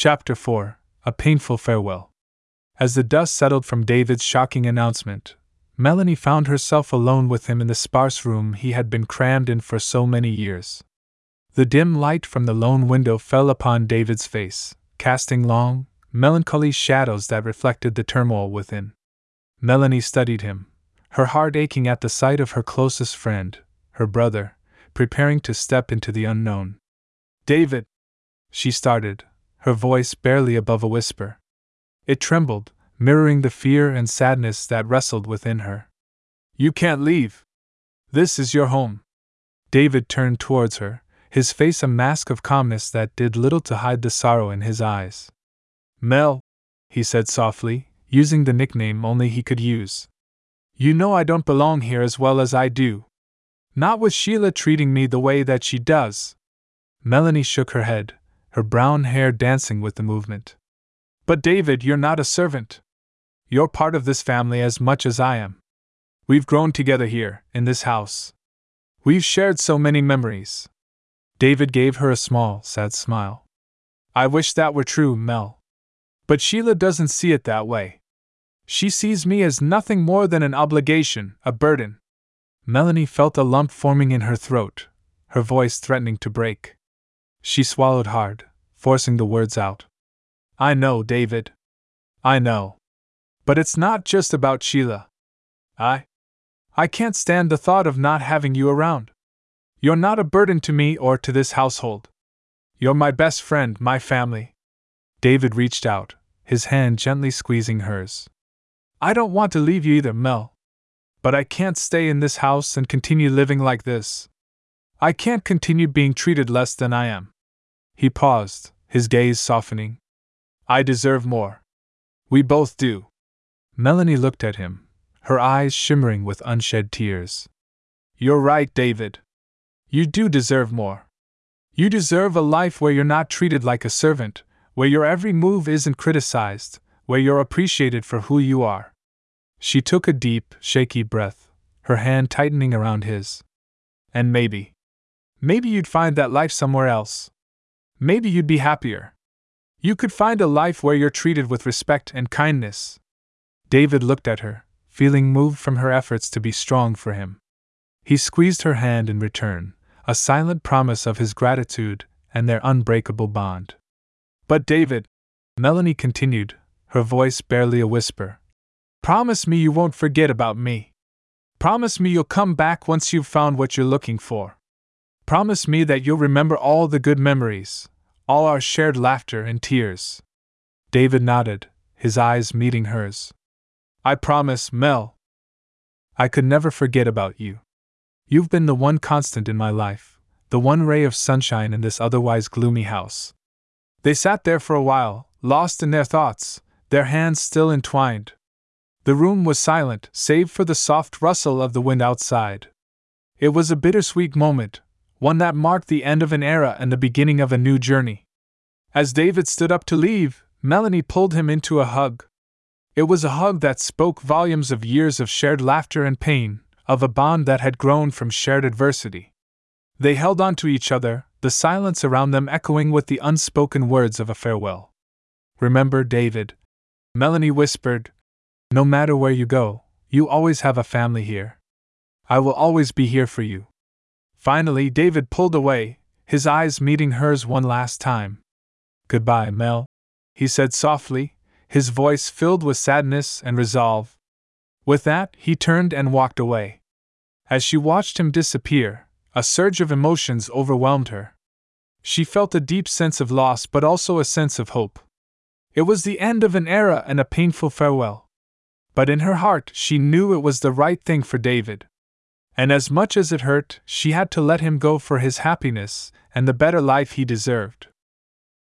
Chapter 4 – A Painful Farewell. As the dust settled from David's shocking announcement, Melanie found herself alone with him in the sparse room he had been crammed in for so many years. The dim light from the lone window fell upon David's face, casting long, melancholy shadows that reflected the turmoil within. Melanie studied him, her heart aching at the sight of her closest friend, her brother, preparing to step into the unknown. "David!" she started, her voice barely above a whisper. It trembled, mirroring the fear and sadness that wrestled within her. "You can't leave. This is your home." David turned towards her, his face a mask of calmness that did little to hide the sorrow in his eyes. "Mel," he said softly, using the nickname only he could use. "You know I don't belong here as well as I do. Not with Sheila treating me the way that she does." Melanie shook her head, her brown hair dancing with the movement. "But David, you're not a servant. You're part of this family as much as I am. We've grown together here, in this house. We've shared so many memories." David gave her a small, sad smile. "I wish that were true, Mel. But Sheila doesn't see it that way. She sees me as nothing more than an obligation, a burden." Melanie felt a lump forming in her throat, her voice threatening to break. She swallowed hard, forcing the words out. "I know, David. I know. But it's not just about Sheila. I can't stand the thought of not having you around. You're not a burden to me or to this household. You're my best friend, my family." David reached out, his hand gently squeezing hers. "I don't want to leave you either, Mel. But I can't stay in this house and continue living like this. I can't continue being treated less than I am." He paused, his gaze softening. "I deserve more. We both do." Melanie looked at him, her eyes shimmering with unshed tears. "You're right, David. You do deserve more. You deserve a life where you're not treated like a servant, where your every move isn't criticized, where you're appreciated for who you are." She took a deep, shaky breath, her hand tightening around his. "And maybe you'd find that life somewhere else. Maybe you'd be happier. You could find a life where you're treated with respect and kindness." David looked at her, feeling moved from her efforts to be strong for him. He squeezed her hand in return, a silent promise of his gratitude and their unbreakable bond. "But David," Melanie continued, her voice barely a whisper, "promise me you won't forget about me. Promise me you'll come back once you've found what you're looking for. Promise me that you'll remember all the good memories, all our shared laughter and tears." David nodded, his eyes meeting hers. "I promise, Mel. I could never forget about you. You've been the one constant in my life, the one ray of sunshine in this otherwise gloomy house." They sat there for a while, lost in their thoughts, their hands still entwined. The room was silent, save for the soft rustle of the wind outside. It was a bittersweet moment, one that marked the end of an era and the beginning of a new journey. As David stood up to leave, Melanie pulled him into a hug. It was a hug that spoke volumes of years of shared laughter and pain, of a bond that had grown from shared adversity. They held on to each other, the silence around them echoing with the unspoken words of a farewell. "Remember, David," Melanie whispered, "no matter where you go, you always have a family here. I will always be here for you." Finally, David pulled away, his eyes meeting hers one last time. "Goodbye, Mel," he said softly, his voice filled with sadness and resolve. With that, he turned and walked away. As she watched him disappear, a surge of emotions overwhelmed her. She felt a deep sense of loss but also a sense of hope. It was the end of an era and a painful farewell. But in her heart, she knew it was the right thing for David. And as much as it hurt, she had to let him go for his happiness and the better life he deserved.